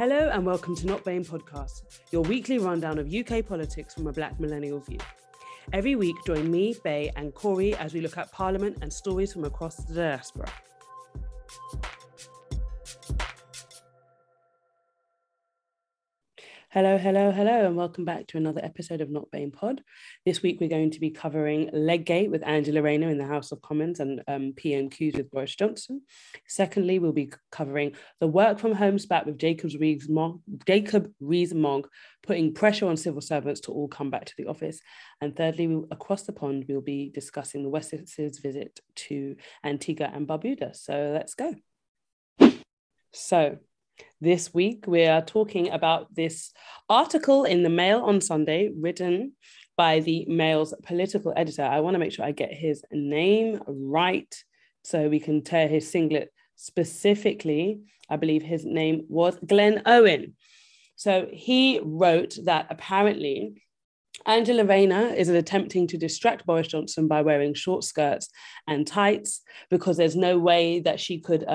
Hello and welcome to Not Bame Podcast, your weekly rundown of UK politics from a black millennial view. Every week, join me, Bay and Corey as we look at Parliament and stories from across the diaspora. Hello, and welcome back to another episode of Not Bame Pod. This week, we're going to be covering Leggate with Angela Rayner in the House of Commons and PMQs with Boris Johnson. Secondly, we'll be covering the work from home spat with Jacob Rees-Mogg, putting pressure on civil servants to all come back to the office. And thirdly, across the pond, we'll be discussing the Wessex's visit to Antigua and Barbuda. So let's go. So this week, we are talking about this article in the Mail on Sunday written by the Mail's political editor. I want to make sure I get his name right so we can tear his singlet specifically. I believe his name was Glenn Owen. So he wrote that apparently Angela Rayner is attempting to distract Boris Johnson by wearing short skirts and tights because there's no way that she could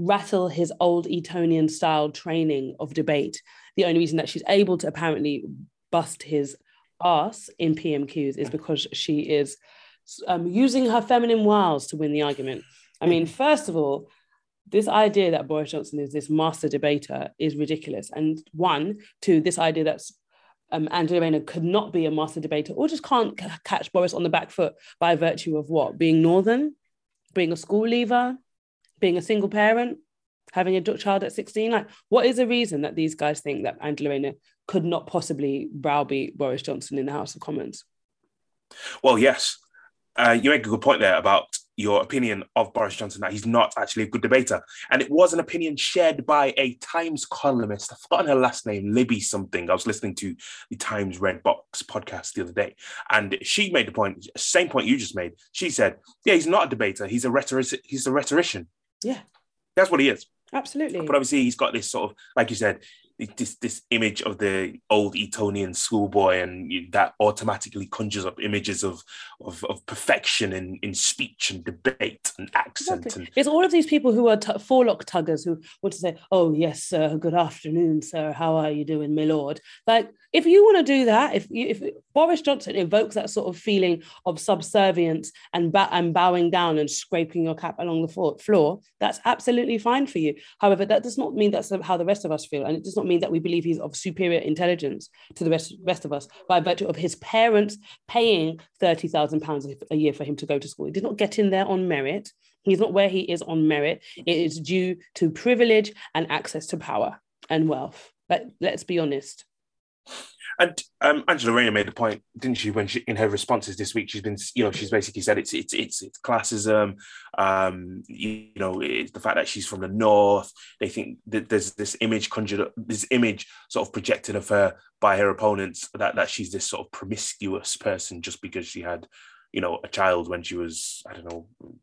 rattle his old Etonian-style training of debate. The only reason that she's able to apparently bust his ass in PMQs is because she is using her feminine wiles to win the argument. I mean, first of all, this idea that Boris Johnson is this master debater is ridiculous. And two, this idea that's Angela Rayner could not be a master debater or just can't catch Boris on the back foot by virtue of what? Being Northern, being a school leaver, being a single parent, having a child at 16. Like, what is the reason that these guys think that Angela Rayner could not possibly browbeat Boris Johnson in the House of Commons? Well, yes. You make a good point there about your opinion of Boris Johnson, that he's not actually a good debater. And it was an opinion shared by a Times columnist. I've forgotten her last name, Libby something. I was listening to the Times Red Box podcast the other day, and she made the point, same point you just made. She said, yeah, he's not a debater. He's a rhetorician. Yeah. That's what he is. Absolutely. But obviously he's got this sort of, like you said, this image of the old Etonian schoolboy, and that automatically conjures up images of perfection in speech and debate and accent. Exactly. It's all of these people who are forelock tuggers who want to say, oh, yes, sir, good afternoon, sir, how are you doing, my lord? Like, if you want to do that, if Boris Johnson evokes that sort of feeling of subservience and bowing down and scraping your cap along the floor, that's absolutely fine for you. However, that does not mean that's how the rest of us feel, and it does not mean that we believe he's of superior intelligence to the rest of us by virtue of his parents paying £30,000 a year for him to go to school. He did not get in there on merit. He's not where he is on merit. It is due to privilege and access to power and wealth. Let's be honest. And Angela Rayner made the point, didn't she, when she, in her responses this week, she's basically said it's classism, it's the fact that she's from the north. They think that there's this image conjured up, this image sort of projected of her by her opponents that she's this sort of promiscuous person just because she had, a child when she was,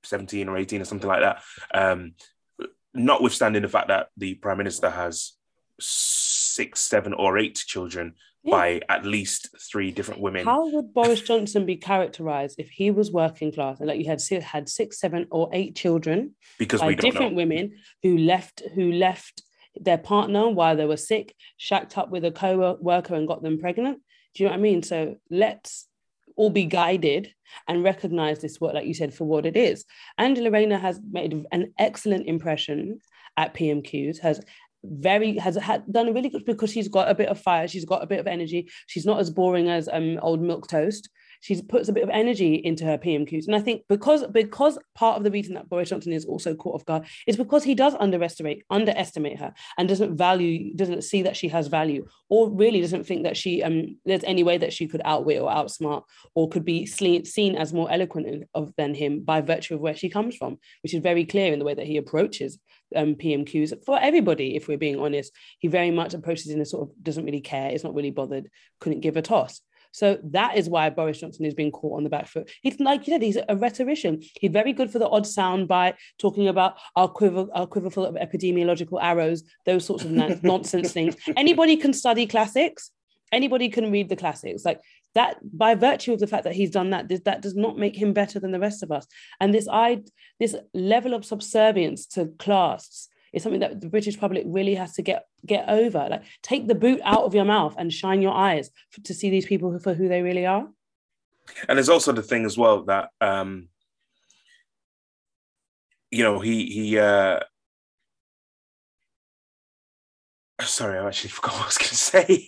17 or 18 or something like that. Notwithstanding the fact that the Prime Minister has 6, 7, or 8 children, yeah, by at least 3 different women. How would Boris Johnson be characterised if he was working class and you had 6, 7, or 8 children by different women who left their partner while they were sick, shacked up with a co-worker and got them pregnant? Do you know what I mean? So let's all be guided and recognise this work, like you said, for what it is. Angela Rayner has made an excellent impression at PMQs, has done really good because she's got a bit of fire, she's got a bit of energy, she's not as boring as old milk toast. She puts a bit of energy into her PMQs, and I think because part of the reason that Boris Johnson is also caught off guard is because he does underestimate her and doesn't see that she has value, or really doesn't think that she there's any way that she could outwit or outsmart or could be seen as more eloquent than him by virtue of where she comes from, which is very clear in the way that he approaches PMQs for everybody. If we're being honest, he very much approaches in a sort of doesn't really care, is not really bothered, couldn't give a toss. So that is why Boris Johnson is being caught on the back foot. He's, like you said, he's a rhetorician. He's very good for the odd sound by talking about our quiver full of epidemiological arrows, those sorts of nonsense things. Anybody can study classics. Anybody can read the classics. Like that, by virtue of the fact that he's done that does not make him better than the rest of us. And this level of subservience to class is something that the British public really has to get over. Like, take the boot out of your mouth and shine your eyes to see these people for who they really are. And there's also the thing as well that, you know, he sorry, I actually forgot what I was going to say.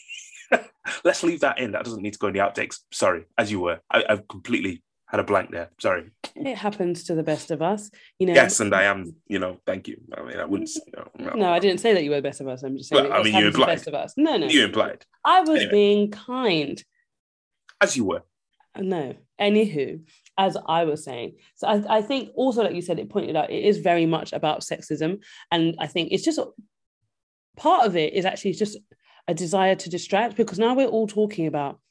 Let's leave that in. That doesn't need to go in the outtakes. Sorry, as you were. I've completely had a blank there. Sorry. It happens to the best of us, you know. Yes, and I am, you know, thank you. I mean, I wouldn't. No, I didn't say that you were the best of us. I'm just saying, well, I mean, you implied. The best of us. No. You implied. I was being kind. As you were. No. Anywho, as I was saying. So I think also, like you said, it pointed out, it is very much about sexism. And I think it's just... part of it is actually just a desire to distract, because now we're all talking about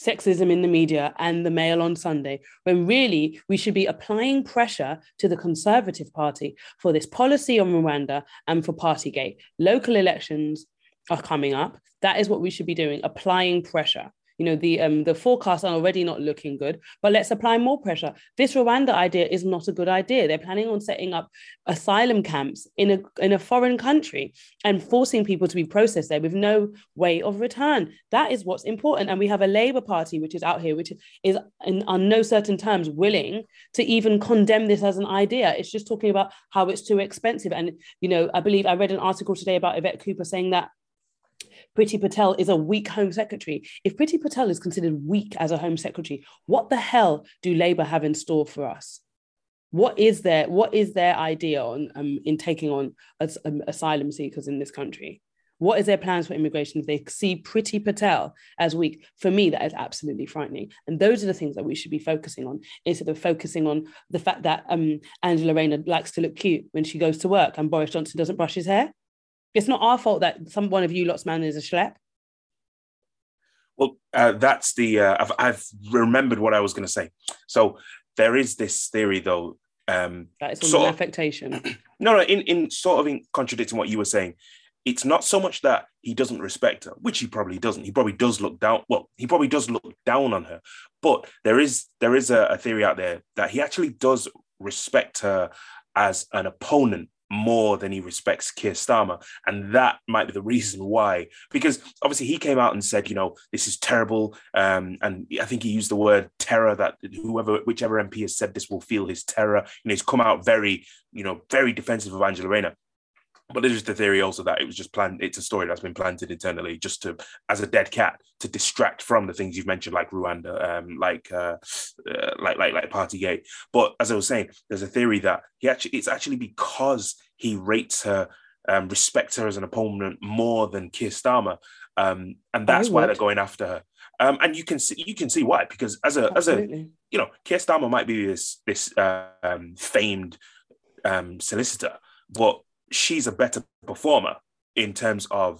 sexism in the media and the Mail on Sunday, when really we should be applying pressure to the Conservative Party for this policy on Rwanda and for Partygate. Local elections are coming up. That is what we should be doing, applying pressure. You know, the forecasts are already not looking good, but let's apply more pressure. This Rwanda idea is not a good idea. They're planning on setting up asylum camps in a foreign country and forcing people to be processed there with no way of return. That is what's important. And we have a Labour Party which is out here, which is in on no certain terms willing to even condemn this as an idea. It's just talking about how it's too expensive. And, you know, I believe I read an article today about Yvette Cooper saying that Priti Patel is a weak Home Secretary. If Priti Patel is considered weak as a Home Secretary, what the hell do Labour have in store for us? What is their idea on in taking on asylum seekers in this country? What is their plans for immigration if they see Priti Patel as weak? For me, that is absolutely frightening. And those are the things that we should be focusing on, instead of focusing on the fact that Angela Rayner likes to look cute when she goes to work and Boris Johnson doesn't brush his hair. It's not our fault that one of you lot's man is a schlep. Well, that's the... I've remembered what I was going to say. So there is this theory, though... that it's all an affectation. No, in sort of in contradicting what you were saying, it's not so much that he doesn't respect her, which he probably doesn't. He probably does look down... Well, he probably does look down on her. But there is a theory out there that he actually does respect her as an opponent more than he respects Keir Starmer. And that might be the reason why, because obviously he came out and said, you know, this is terrible. And I think he used the word terror, that whichever MP has said this will feel his terror. You know, he's come out very, you know, very defensive of Angela Rayner. But there's just the theory also that it was just planned. It's a story that's been planted internally just to, as a dead cat, to distract from the things you've mentioned, like Rwanda, like Partygate. But as I was saying, there's a theory that it's actually because he rates her, respects her as an opponent more than Keir Starmer, and that's why they're going after her. And you can see why, because as a you know, Keir Starmer might be this famed solicitor, but she's a better performer in terms of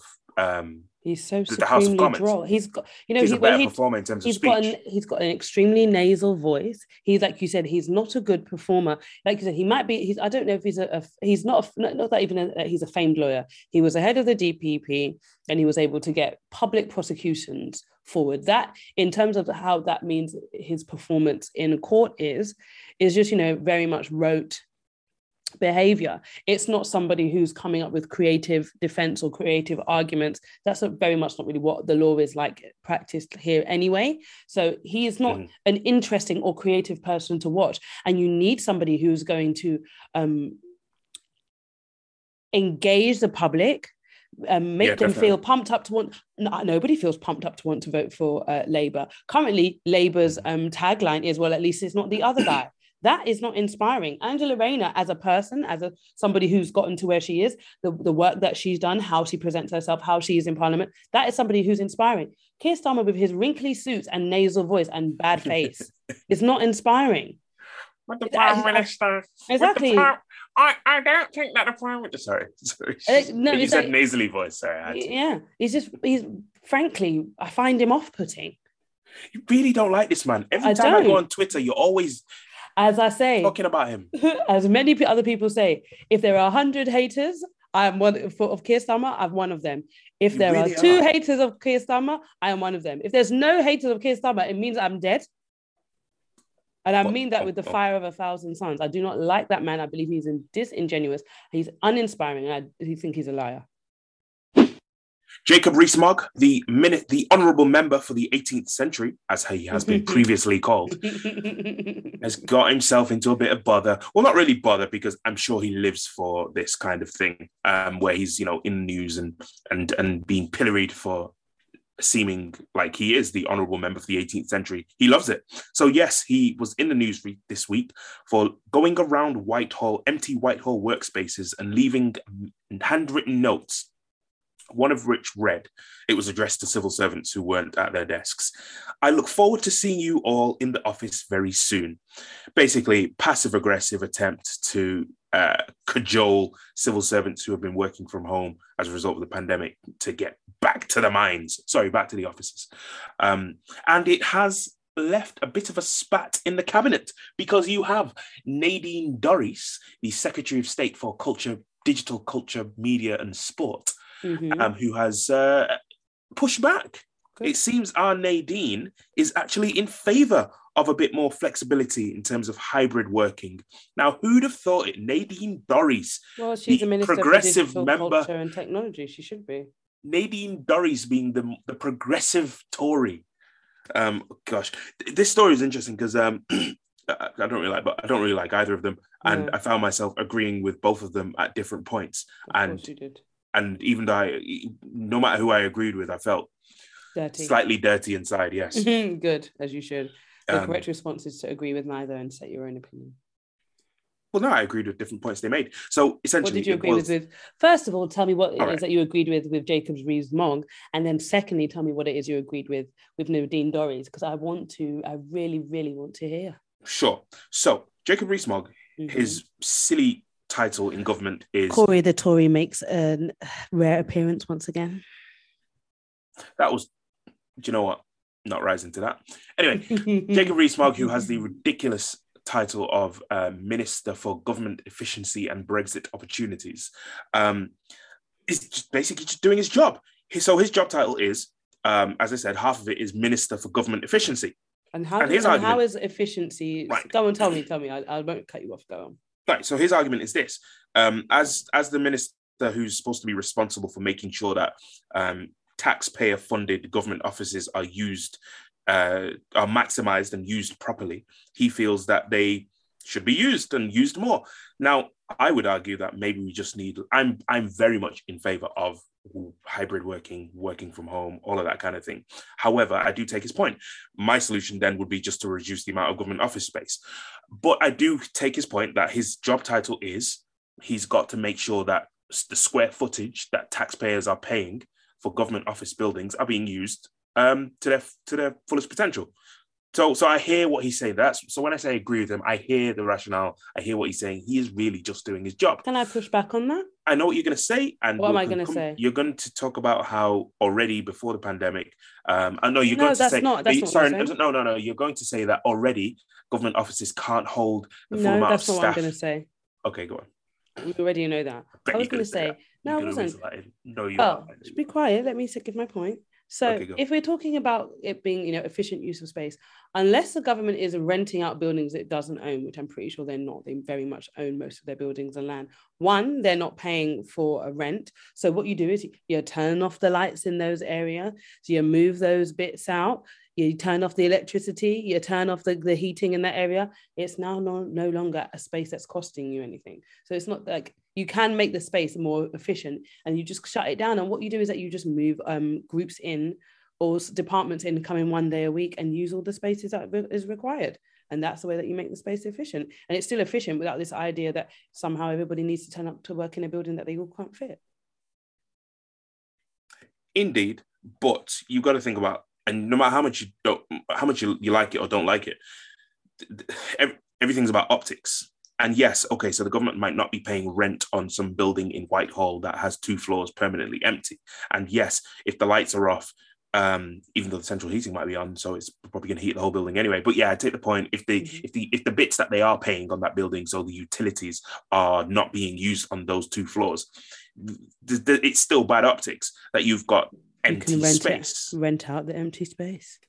he's so the House of Commons. Droll. He's got, you know, he's a better performer in terms of speech. He's got an extremely nasal voice. He's, like you said, he's not a good performer. Like you said, he might be. I don't know if he's he's a famed lawyer. He was the head of the DPP, and he was able to get public prosecutions forward. That, in terms of how that means his performance in court is just, you know, very much rote behavior. It's not somebody who's coming up with creative defense or creative arguments. That's very much not really what the law is like practiced here anyway. So he is not an interesting or creative person to watch. And you need somebody who's going to engage the public, make them definitely feel pumped up to want. Nobody feels pumped up to want to vote for Labour. Currently, Labour's tagline is, well, at least it's not the other guy. That is not inspiring. Angela Rayner, as a person, as somebody who's gotten to where she is, the work that she's done, how she presents herself, how she is in Parliament, that is somebody who's inspiring. Keir Starmer, with his wrinkly suits and nasal voice and bad face, is not inspiring. But the Prime Minister... Exactly. I don't think that the Prime Minister... Sorry. No, you said nasally voice, sorry. Yeah. He's frankly, I find him off-putting. You really don't like this man. Every time I go on Twitter, you're always... As I say, talking about him, as many other people say, if there are 100 haters, I'm one of Keir Starmer. I'm one of them. If there are two haters of Keir Starmer, I am one of them. If there's no haters of Keir Starmer, it means I'm dead. And I mean that with the fire of a thousand suns. I do not like that man. I believe he's disingenuous. He's uninspiring. And I think he's a liar. Jacob Rees-Mogg, the honourable member for the 18th century, as he has been previously called, has got himself into a bit of bother. Well, not really bother, because I'm sure he lives for this kind of thing, where he's, you know, in the news and being pilloried for seeming like he is the honourable member for the 18th century. He loves it. So yes, he was in the news this week for going around empty Whitehall workspaces and leaving handwritten notes, one of which read, it was addressed to civil servants who weren't at their desks. I look forward to seeing you all in the office very soon. Basically, passive-aggressive attempt to cajole civil servants who have been working from home as a result of the pandemic to get back to the offices. And it has left a bit of a spat in the cabinet, because you have Nadine Dorries, the Secretary of State for Culture, Digital Culture, Media and Sport, who has pushed back. Good. It seems our Nadine is actually in favour of a bit more flexibility in terms of hybrid working. Now, who'd have thought it? Nadine Dorries. Well, she's a Minister progressive for Digital Culture and Technology. She should be. Nadine Dorries being the progressive Tory. Gosh, this story is interesting because I don't really like either of them. And I found myself agreeing with both of them at different points. Of course you did. And even though no matter who I agreed with, I felt slightly dirty inside, yes. Good, as you should. The correct response is to agree with neither and set your own opinion. Well, no, I agreed with different points they made. So essentially... What did you agree with? First of all, tell me what it is that you agreed with Jacob Rees-Mogg. And then secondly, tell me what it is you agreed with Nadine Dorries, because I really, really want to hear. Sure. So Jacob Rees-Mogg, his silly title in government is... Corey the Tory makes a rare appearance once again. That was... Do you know what? Not rising to that. Anyway, Jacob Rees-Mogg, who has the ridiculous title of Minister for Government Efficiency and Brexit Opportunities, is basically just doing his job. So his job title is, as I said, half of it is Minister for Government Efficiency. And how is efficiency... Right. Go on, tell me. I won't cut you off. Go on. Right, so his argument is this. As the minister who's supposed to be responsible for making sure that taxpayer-funded government offices are maximized and used properly, he feels that they should be used and used more. Now, I would argue that maybe we just need... I'm very much in favor of hybrid working, working from home, all of that kind of thing. However, I do take his point. My solution then would be just to reduce the amount of government office space. But I do take his point that his job title is he's got to make sure that the square footage that taxpayers are paying for government office buildings are being used to their fullest potential. So I hear what he's saying. So when I say agree with him, I hear the rationale. I hear what he's saying. He is really just doing his job. Can I push back on that? I know what you're going to say. And what am I going to say? You're going to talk about how already before the pandemic, you're going to say that already government offices can't hold the full amount of staff. No, that's not what I'm going to say. Okay, go on. You already know that. I was going to say, no, I wasn't. No, you aren't. Oh, just be quiet. Let me give my point. So if we're talking about it being, efficient use of space, unless the government is renting out buildings it doesn't own, which I'm pretty sure they're not, they very much own most of their buildings and land. One, they're not paying for a rent. So what you do is you turn off the lights in those areas, so you move those bits out, you turn off the electricity, you turn off the heating in that area. It's now no longer a space that's costing you anything. So it's not like... You can make the space more efficient and you just shut it down. And what you do is that you just move groups in or departments in, come in one day a week and use all the spaces that is required. And that's the way that you make the space efficient. And it's still efficient without this idea that somehow everybody needs to turn up to work in a building that they all can't fit. Indeed, but you've got to think about, and no matter how much you like it or don't like it, everything's about optics. And yes, okay, so the government might not be paying rent on some building in Whitehall that has two floors permanently empty. And yes, if the lights are off, even though the central heating might be on, so it's probably going to heat the whole building anyway. But yeah, I take the point. If the bits that they are paying on that building, so the utilities are not being used on those two floors, it's still bad optics that you've got empty space. Rent out the empty space.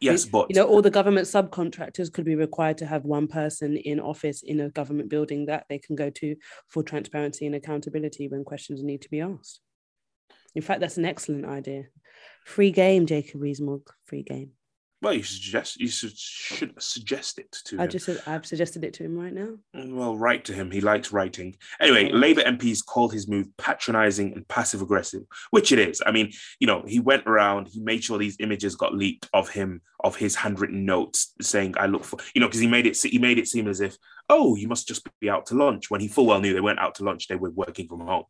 Yes, but all the government subcontractors could be required to have one person in office in a government building that they can go to for transparency and accountability when questions need to be asked. In fact, that's an excellent idea. Free game, Jacob Rees-Mogg. Free game. Well, you should suggest it to him. I've suggested it to him right now. Well, write to him. He likes writing. Anyway, Labour MPs called his move patronising and passive-aggressive, which it is. I mean, he went around, he made sure these images got leaked of him, of his handwritten notes saying, I look for, because he made it seem as if, oh, you must just be out to lunch, when he full well knew they weren't out to lunch, they were working from home.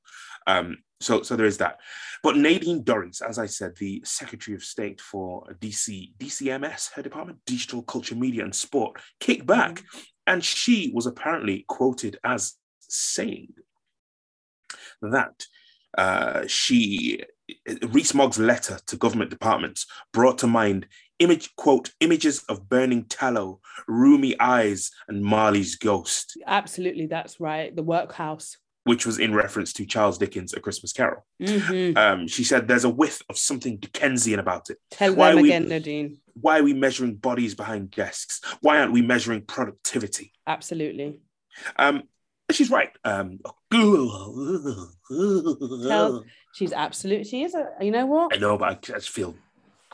So there is that. But Nadine Dorries, as I said, the Secretary of State for DCMS, her department, Digital, Culture, Media and Sport, kicked back. And she was apparently quoted as saying that Rees-Mogg's letter to government departments brought to mind images of burning tallow, roomy eyes and Marley's ghost. Absolutely, that's right. The workhouse. Which was in reference to Charles Dickens' A Christmas Carol. Mm-hmm. She said, there's a whiff of something Dickensian about it. Tell them again, Nadine. Why are we measuring bodies behind desks? Why aren't we measuring productivity? Absolutely. She's right. She is, you know what? I know, but I just feel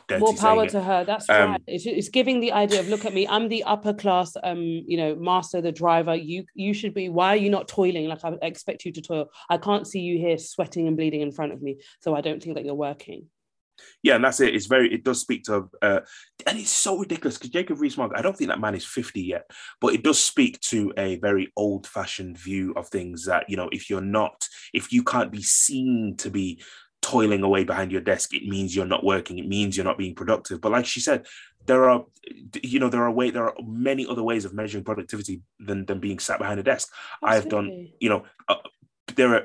dirty. More power to her, that's right. It's giving the idea of, look at me, I'm the upper class, master, the driver, you should be, why are you not toiling? Like, I expect you to toil. I can't see you here sweating and bleeding in front of me, so I don't think that you're working. Yeah, and that's it. It does speak to, and it's so ridiculous because Jacob Rees-Mogg, I don't think that man is 50 yet, but it does speak to a very old-fashioned view of things that, if you can't be seen to be toiling away behind your desk, it means you're not working. It means you're not being productive. But like she said, there are many other ways of measuring productivity than being sat behind a desk. Absolutely. I've done,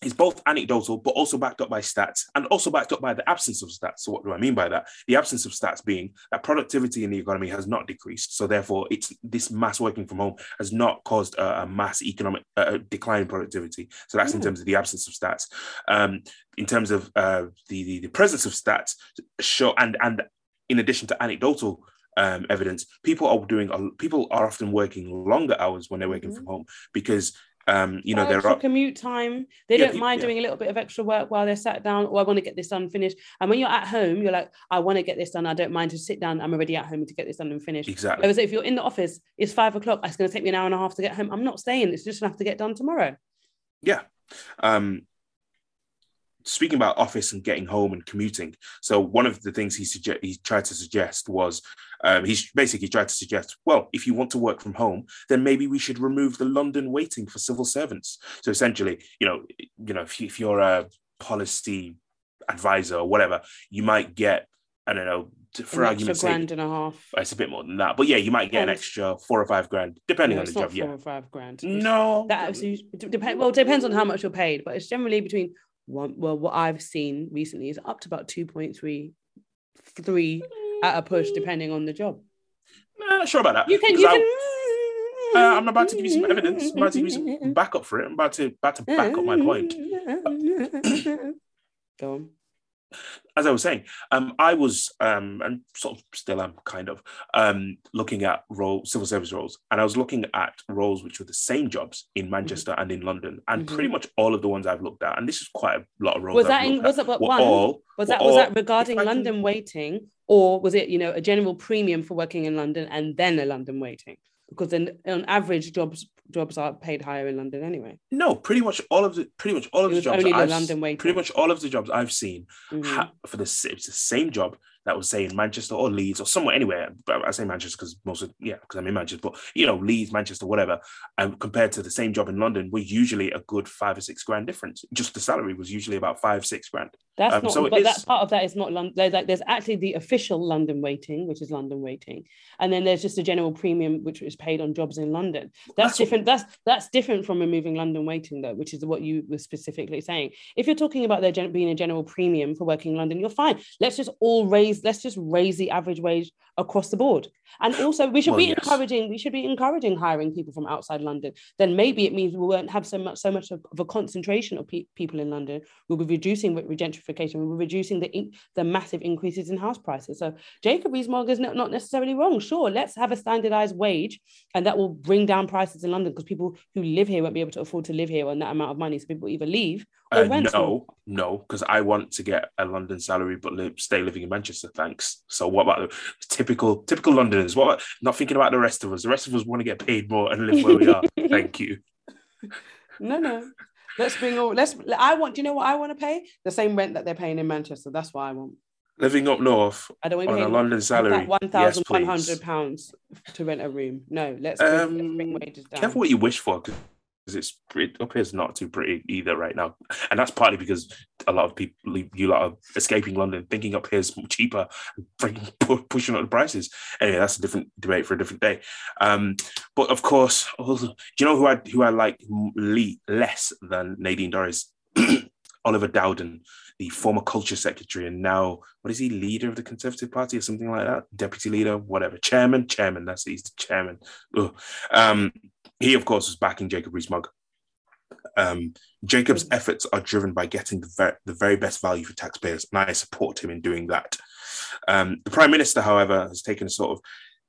it's both anecdotal, but also backed up by stats and also backed up by the absence of stats. So what do I mean by that? The absence of stats being that productivity in the economy has not decreased. So therefore, this mass working from home has not caused a mass economic decline in productivity. So that's in terms of the absence of stats. In terms of the presence of stats, and in addition to anecdotal evidence, people are often working longer hours when they're working from home because there are commute time. They don't mind doing a little bit of extra work while they're sat down. Or I want to get this done, finished. And when you're at home, you're like, I want to get this done. I don't mind to sit down. I'm already at home to get this done and finished. Exactly. Whereas if you're in the office, it's 5 o'clock. It's going to take me an hour and a half to get home. I'm not staying. It's just enough to get done tomorrow. Yeah. Speaking about office and getting home and commuting. So one of the things he basically tried to suggest, well, if you want to work from home, then maybe we should remove the London waiting for civil servants. So essentially, if you're a policy advisor or whatever, you might get, I don't know, for argument's sake, £1,500. It's a bit more than that, but yeah, you might get an extra £4,000 or £5,000, depending on the job. Yeah, £4,000 or £5,000. No, that absolutely depends on how much you're paid, but it's generally between. What I've seen recently is up to about 2.3 at a push, depending on the job. Nah, not sure about that. I'm about to give you some evidence. I'm about to give you some backup for it. I'm about to back up my point. Go on. As I was saying, I was, and sort of still am kind of, looking at civil service roles, and I was looking at roles which were the same jobs in Manchester and in London, and pretty much all of the ones I've looked at, and this is quite a lot of roles. Was that regarding London waiting, or was it a general premium for working in London and then a London waiting? Because then on average jobs are paid higher in London anyway. No, pretty much all of the jobs I've seen it's the same job that was, say, in Manchester or Leeds or somewhere anywhere. I say Manchester because I'm in Manchester, but Leeds, Manchester, whatever. And compared to the same job in London, were usually a good £5,000 or £6,000 difference. Just the salary was usually about £5,000 or £6,000. That's not. So but that part of that is not London. There's actually the official London waiting, which is London waiting, and then there's just a general premium which is paid on jobs in London. That's different. That's different from removing London waiting, though, which is what you were specifically saying. If you're talking about there being a general premium for working in London, you're fine. Let's just all raise let's just raise the average wage across the board. And also we should be encouraging hiring people from outside London. Then maybe it means we won't have so much of a concentration of people in London. We'll be reducing regentrification. We'll be reducing the massive increases in house prices. So Jacob Rees-Mogg is not necessarily wrong. Sure, let's have a standardised wage, and that will bring down prices in London because people who live here won't be able to afford to live here on that amount of money. So people either leave or rent. No, because I want to get a London salary but stay living in Manchester, thanks. So what about the typical Londoners? What, not thinking about the rest of us? The rest of us want to get paid more and live where we are. Thank you. No. I want to pay the same rent that they're paying in Manchester. That's what I want. Living up north, I don't want on a London salary. £1,100 pounds to rent a room. No, let's bring wages down. Careful what you wish for, because up here is not too pretty either right now. And that's partly because a lot of people, you lot are escaping London, thinking up here is cheaper, freaking pushing up the prices. Anyway, that's a different debate for a different day. But of course, also, do you know who I like less than Nadine Dorries? Oliver Dowden, the former culture secretary and now, what is he, leader of the Conservative Party or something like that? Deputy leader, whatever. Chairman, that's it, he's the chairman. He, of course, was backing Jacob Rees-Mogg. Jacob's efforts are driven by getting the very best value for taxpayers, and I support him in doing that. The Prime Minister, however, has taken a sort of...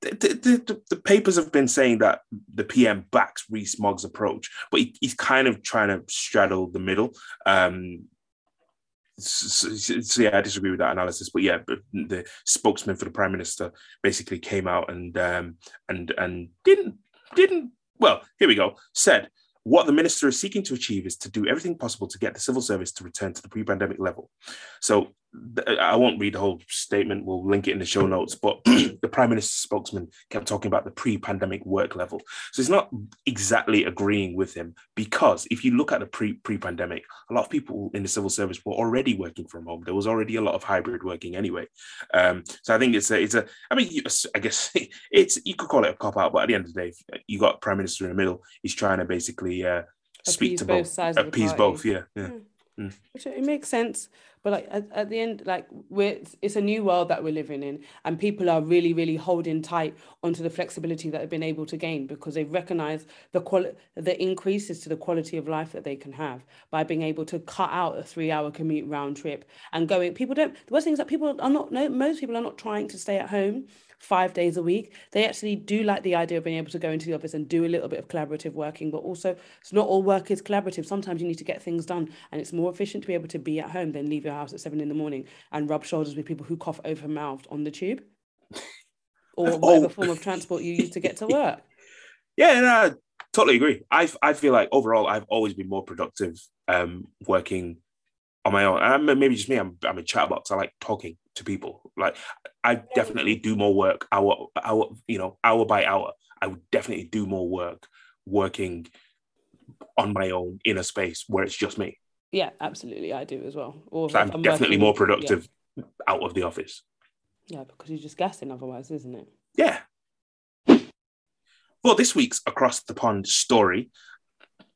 The papers have been saying that the PM backs Rees-Mogg's approach, but he's kind of trying to straddle the middle. So I disagree with that analysis, but the spokesman for the Prime Minister basically came out and didn't. Well, here we go. Said, what the minister is seeking to achieve is to do everything possible to get the civil service to return to the pre-pandemic level. So I won't read the whole statement. We'll link it in the show notes. But the Prime Minister's spokesman kept talking about the pre-pandemic work level. So it's not exactly agreeing with him, because if you look at the pre-pandemic, a lot of people in the civil service were already working from home. There was already a lot of hybrid working anyway. So I think you could call it a cop-out, but at the end of the day, you got the Prime Minister in the middle. He's trying to basically speak to both sides, appease both. Yeah. Which it makes sense, but like at the end, like it's a new world that we're living in, and people are really, really holding tight onto the flexibility that they've been able to gain because they've recognised the increases to the quality of life that they can have by being able to cut out a 3-hour commute round trip and going. The worst thing is that most people are not trying to stay at home 5 days a week. They actually do like the idea of being able to go into the office and do a little bit of collaborative working, but also it's not all work is collaborative. Sometimes you need to get things done, and it's more efficient to be able to be at home than leave your house at 7 a.m. and rub shoulders with people who cough open mouthed on the tube or whatever form of transport you use to get to work. Yeah, no, I totally agree. I feel like overall I've always been more productive working on my own. Maybe just me, I'm a chatterbox. I like talking to people. Like I definitely do more work hour by hour. I would definitely do more work working on my own in a space where it's just me. Yeah, absolutely, I do as well. Or so I'm definitely more productive out of the office. Yeah, because you're just gassing otherwise, isn't it? Yeah. Well, this week's Across the Pond story,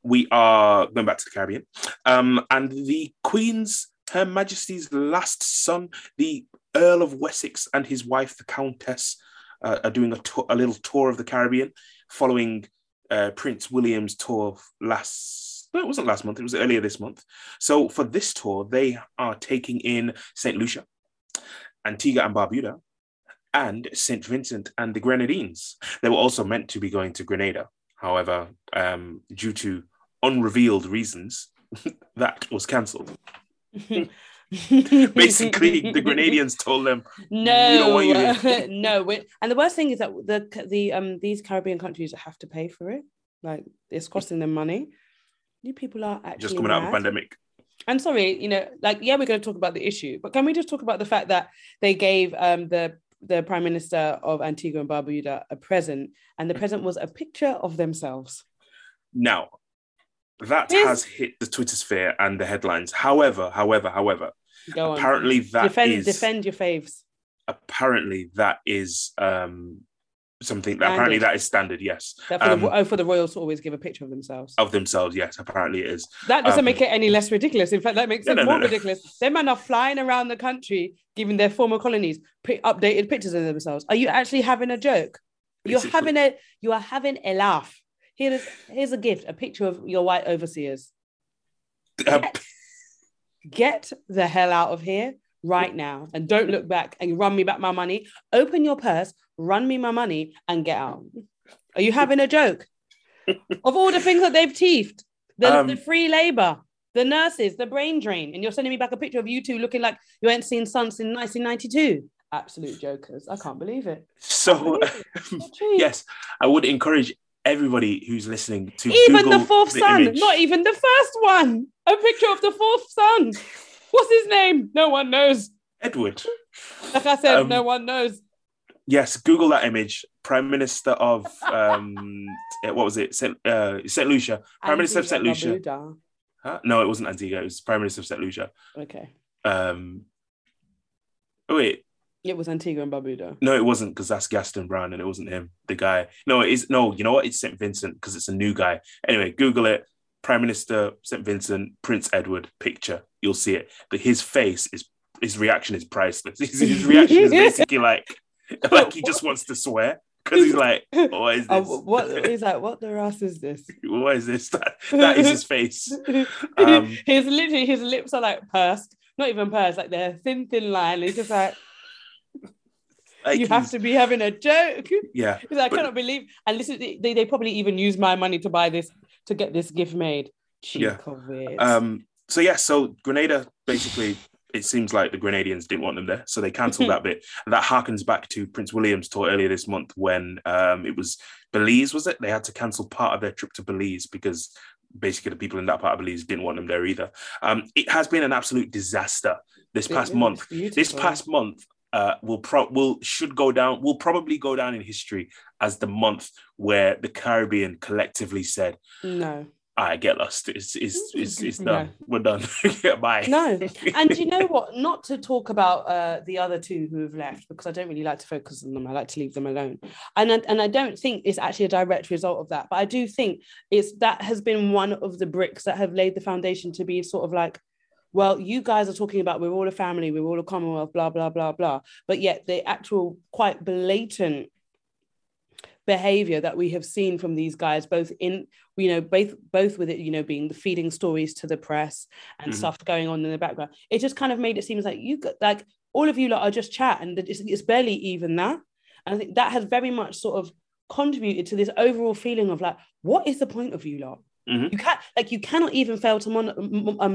we are going back to the Caribbean, and the Queen's, Her Majesty's last son, the Earl of Wessex, and his wife, the Countess, are doing a little tour of the Caribbean following Prince William's tour it wasn't last month, it was earlier this month. So for this tour, they are taking in St. Lucia, Antigua and Barbuda, and St. Vincent and the Grenadines. They were also meant to be going to Grenada. However, due to unrevealed reasons, that was cancelled. Basically, the Grenadians told them, no. And the worst thing is that these Caribbean countries have to pay for it. Like, it's costing them money. You people are actually just coming out of a pandemic. And sorry, we're going to talk about the issue, but can we just talk about the fact that they gave the Prime Minister of Antigua and Barbuda a present, and the present was a picture of themselves. Now, that has hit the Twitter sphere and the headlines. However, go on. Apparently that is... Defend your faves. Apparently that is something that apparently that is standard, yes. For the royals to always give a picture of themselves. Of themselves, yes, apparently it is. That doesn't make it any less ridiculous. In fact, that makes it more ridiculous. Them men are flying around the country, giving their former colonies updated pictures of themselves. Are you actually having a joke? You are having a laugh. Here's a gift, a picture of your white overseers. Get the hell out of here right now and don't look back and run me back my money. Open your purse, run me my money and get out. Are you having a joke? Of all the things that they've teethed, the free labour, the nurses, the brain drain, and you're sending me back a picture of you two looking like you ain't seen sun since 1992. Absolute jokers. I can't believe it. So, yes, I would encourage everybody who's listening to even Google the fourth son, image. Not even the first one. A picture of the fourth son. What's his name? No one knows. Edward. Like I said, no one knows. Yes, Google that image. Prime Minister of St. Lucia. Prime Minister of St. Lucia. Huh? No, it wasn't Antigua. It was Prime Minister of St. Lucia. Okay. Oh wait. It was Antigua and Barbuda. No, it wasn't, because that's Gaston Browne and it wasn't him, the guy. No, it is. No, you know what? It's St. Vincent, because it's a new guy. Anyway, Google it. Prime Minister, St. Vincent, Prince Edward picture. You'll see it. But his face, his reaction is priceless. His reaction is basically like he just wants to swear. Because he's like, what is this? He's like, what the ass is this? What is this? That is his face. His lips are like pursed. Not even pursed, like they're thin line. He's just like... you have to be having a joke. Yeah. Because I cannot believe, and listen, they probably even use my money to buy this, to get this gift made. Of it. So Grenada, basically, it seems like the Grenadians didn't want them there, so they cancelled that bit. And that harkens back to Prince William's tour earlier this month when it was Belize, was it? They had to cancel part of their trip to Belize because basically the people in that part of Belize didn't want them there either. It has been an absolute disaster this past month. Beautiful. This past month, will probably go down in history as the month where the Caribbean collectively said, "No, I get lost. It's done. No. We're done. Bye." No, and you know what? Not to talk about the other two who have left, because I don't really like to focus on them. I like to leave them alone, and I don't think it's actually a direct result of that. But I do think that has been one of the bricks that have laid the foundation to be sort of like, well, you guys are talking about we're all a family, we're all a commonwealth, blah, blah, blah, blah. But yet the actual quite blatant behavior that we have seen from these guys, both with it, being the feeding stories to the press and stuff going on in the background. It just kind of made it seem like all of you lot are just chat, and it's barely even that. And I think that has very much sort of contributed to this overall feeling of like, what is the point of you lot? Mm-hmm. You can't, you cannot even fail to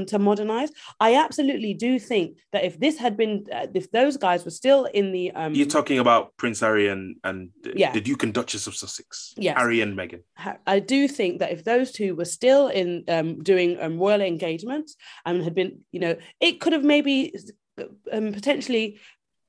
to modernize. I absolutely do think that if this had been, if those guys were still in the, you're talking about Prince Harry and the Duke and Duchess of Sussex, yes. Harry and Meghan. I do think that if those two were still in doing royal engagements and had been, it could have maybe potentially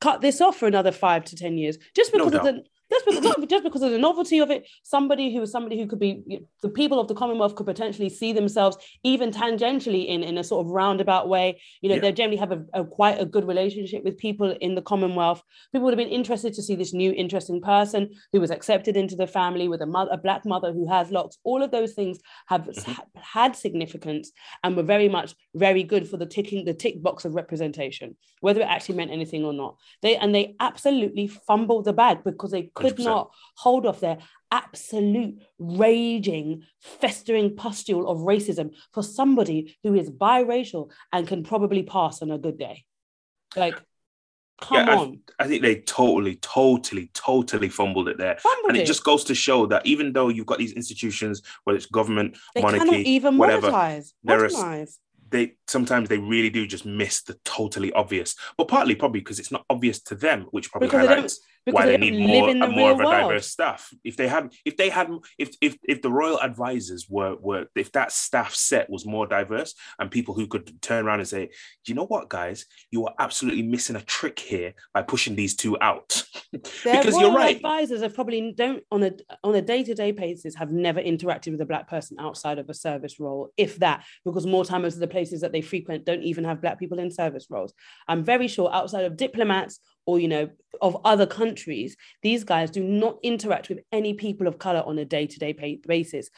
cut this off for another 5 to 10 years, just because of the. Just because of the novelty of it, somebody who could be, the people of the Commonwealth could potentially see themselves even tangentially in a sort of roundabout way. They generally have a quite a good relationship with people in the Commonwealth. People would have been interested to see this new interesting person who was accepted into the family with a black mother who has locks. All of those things have had significance and were very much very good for the tick box of representation, whether it actually meant anything or not. They absolutely fumbled the bag because they could not hold off their absolute raging, festering pustule of racism for somebody who is biracial and can probably pass on a good day. Come on. I think they totally fumbled it there. It just goes to show that even though you've got these institutions, whether it's government, they monarchy, even whatever, sometimes they really do just miss the totally obvious, but partly probably because it's not obvious to them, which probably highlights why they need more of a diverse staff. If the royal advisors if that staff set was more diverse and people who could turn around and say, you know what, guys, you are absolutely missing a trick here by pushing these two out. Because you're right. Advisors have probably don't on a day-to-day basis have never interacted with a black person outside of a service role, if that, because more time is the places that they frequent don't even have black people in service roles. I'm very sure outside of diplomats or, you know, of other countries, these guys do not interact with any people of colour on a day-to-day basis.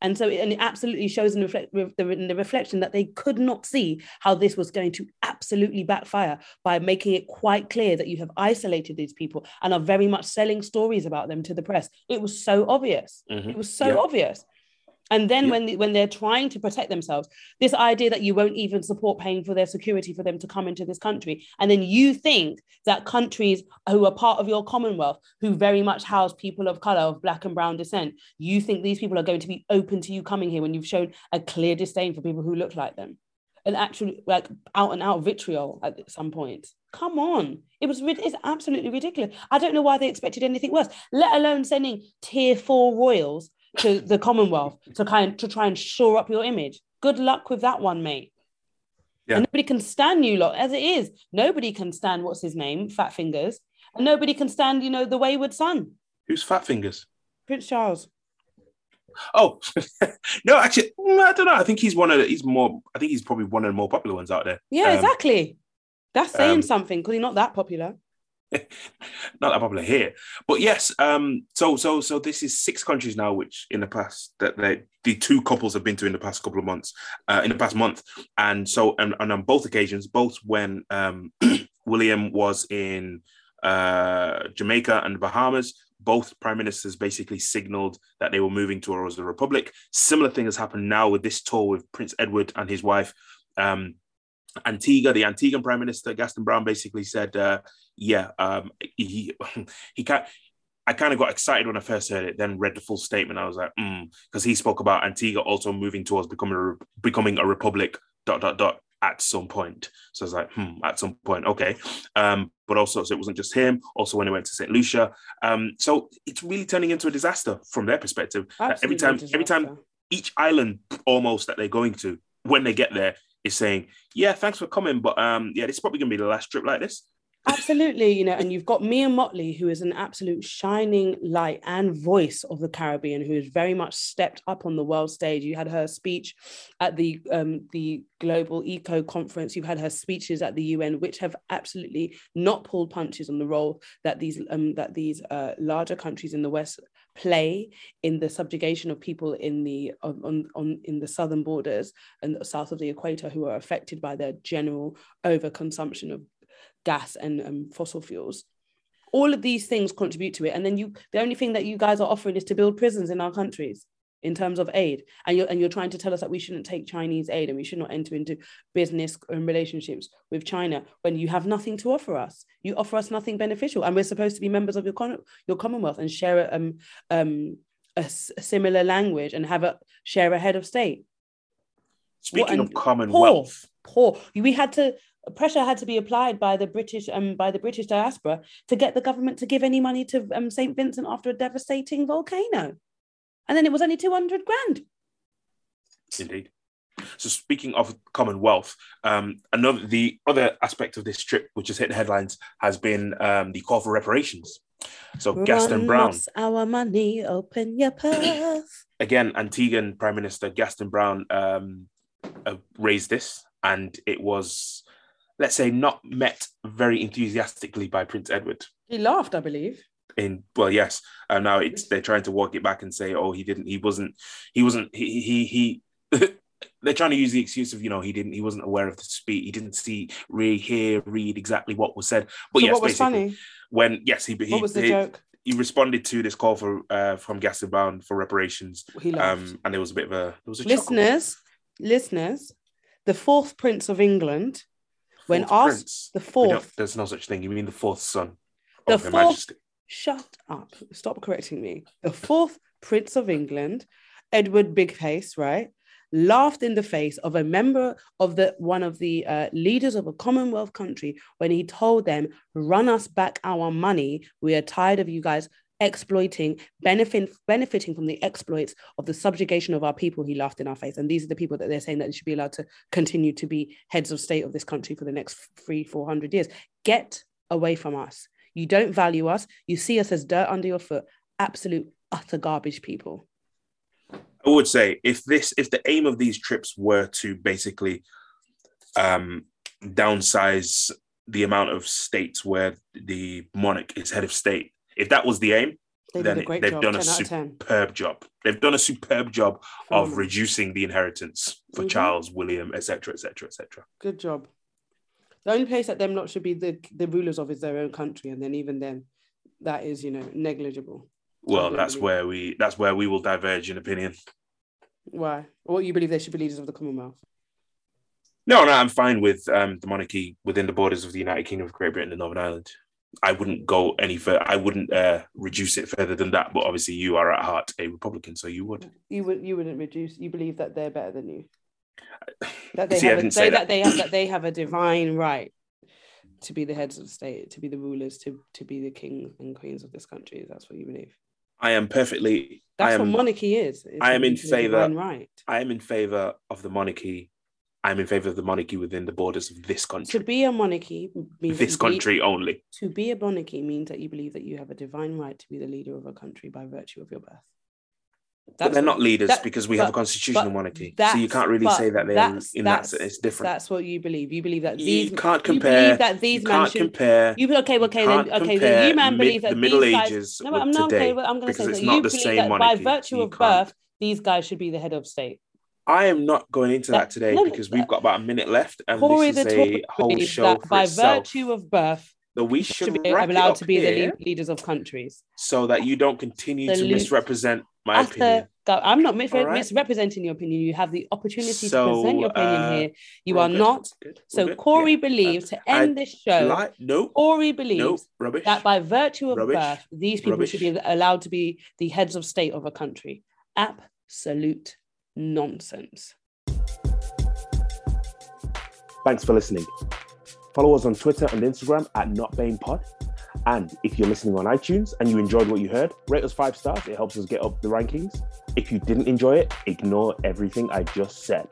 And so it absolutely shows in the reflection that they could not see how this was going to absolutely backfire by making it quite clear that you have isolated these people and are very much selling stories about them to the press. It was so obvious. Mm-hmm. It was so obvious. And then when they're trying to protect themselves, this idea that you won't even support paying for their security for them to come into this country. And then you think that countries who are part of your Commonwealth, who very much house people of colour, of black and brown descent, you think these people are going to be open to you coming here when you've shown a clear disdain for people who look like them. An actual, like, out and out vitriol at some point. Come on. It's absolutely ridiculous. I don't know why they expected anything worse, let alone sending tier 4 royals to the Commonwealth to try and shore up your image. Good luck with that one, mate. Yeah. And nobody can stand you lot as it is. Nobody can stand what's his name, Fat Fingers, and nobody can stand, you know, the wayward son. Who's Fat Fingers? Prince Charles. Oh no, actually, I don't know. I think I think he's probably one of the more popular ones out there. Yeah, exactly. That's saying something, because he's not that popular. Not that popular here, but yes. So this is 6 countries now, which in the past that the 2 couples have been to in the past couple of months, in the past month, and on both occasions, both when William was in Jamaica and the Bahamas, both prime ministers basically signalled that they were moving towards the Republic. Similar thing has happened now with this tour with Prince Edward and his wife. The Antiguan Prime Minister, Gaston Browne, basically said, I kind of got excited when I first heard it, then read the full statement. I was like, because he spoke about Antigua also moving towards becoming a republic, ... at some point. So I was like, at some point, okay. But also, so it wasn't just him, also when he went to St. Lucia. So it's really turning into a disaster from their perspective. Every time each island almost that they're going to, when they get there, is saying, yeah, thanks for coming, but this is probably going to be the last trip like this. Absolutely, you know, and you've got Mia Motley, who is an absolute shining light and voice of the Caribbean, who has very much stepped up on the world stage. You had her speech at the Global Eco Conference. You've had her speeches at the UN, which have absolutely not pulled punches on the role that these larger countries in the West play in the subjugation of people in the southern borders and south of the equator, who are affected by their general overconsumption of gas and fossil fuels. All of these things contribute to it. And then the only thing that you guys are offering is to build prisons in our countries in terms of aid. And you're trying to tell us that we shouldn't take Chinese aid and we should not enter into business and relationships with China when you have nothing to offer us. You offer us nothing beneficial, and we're supposed to be members of your Commonwealth and share a similar language and share a head of state. Speaking of Commonwealth, we had to. Pressure had to be applied by the British diaspora to get the government to give any money to St. Vincent after a devastating volcano, and then it was only 200 grand. Indeed. So speaking of Commonwealth, the other aspect of this trip which has hit the headlines has been the call for reparations. So Gaston Browne, our money, open your purse. Again, Antiguan Prime Minister Gaston Browne raised this, and it was, let's say, not met very enthusiastically by Prince Edward. He laughed, I believe. Yes. And now they're trying to walk it back and say, oh, he wasn't, they're trying to use the excuse of, you know, he wasn't aware of the speech. He didn't read exactly what was said. But so yes, what was funny? What was the joke? He responded to this call for from Gaston Browne for reparations. He laughed. And there was a bit of a... There was a listeners, the 4th Prince of England... When asked the 4th... There's no such thing. You mean the 4th son of Her Majesty. Shut up. Stop correcting me. The 4th Prince of England, Edward Bigface, right, laughed in the face of a member of one of the leaders of a Commonwealth country when he told them, run us back our money. We are tired of you guys benefiting from the exploits of the subjugation of our people. He laughed in our face, and these are the people that they're saying that should be allowed to continue to be heads of state of this country for the next 300-400 years. Get away from us. You don't value us. You see us as dirt under your foot. Absolute utter garbage people. I would say if the aim of these trips were to basically downsize the amount of states where the monarch is head of state. If that was the aim, then they've done a superb job. They've done a superb job of reducing the inheritance for Charles, William, etc., etc., etc. Good job. The only place that them lot should be the rulers of is their own country, and then even then, that is, you know, negligible. Well, that's where we will diverge in opinion. Why? What you believe they should be leaders of the Commonwealth? No, I'm fine with the monarchy within the borders of the United Kingdom of Great Britain and Northern Ireland. I wouldn't go any further. I wouldn't reduce it further than that. But obviously, you are at heart a Republican, so you would. You wouldn't reduce. You believe that they're better than you. That they have a divine right to be the heads of state, to be the rulers, to be the kings and queens of this country. That's what you believe. That's what monarchy is. I am in favor of the monarchy. I'm in favor of the monarchy within the borders of this country. To be a monarchy means this country only. To be a monarchy means that you believe that you have a divine right to be the leader of a country by virtue of your birth. But they're not leaders because we have a constitutional monarchy. So you can't really say that they're in that. It's different. That's what you believe. You believe that these... You can't compare. You believe that these men should... compare. Then you man believe that the Middle Ages with today. No, I'm not okay. I'm going to say that you believe that by virtue of birth, these guys should be the head of state. I am not going into that today because we've got about a minute left and this is a whole show for itself. By virtue of birth... that we should be allowed to be the leaders of countries. So that you don't continue to misrepresent my opinion. I'm not misrepresenting your opinion. You have the opportunity to present your opinion here. You are not. So Corey believes, to end this show, Corey believes that by virtue of birth, these people should be allowed to be the heads of state of a country. Absolute nonsense. Thanks for listening. Follow us on Twitter and Instagram at Not Bame Pod. And if you're listening on iTunes and you enjoyed what you heard, rate us 5 stars. It helps us get up the rankings. If you didn't enjoy it, ignore everything I just said.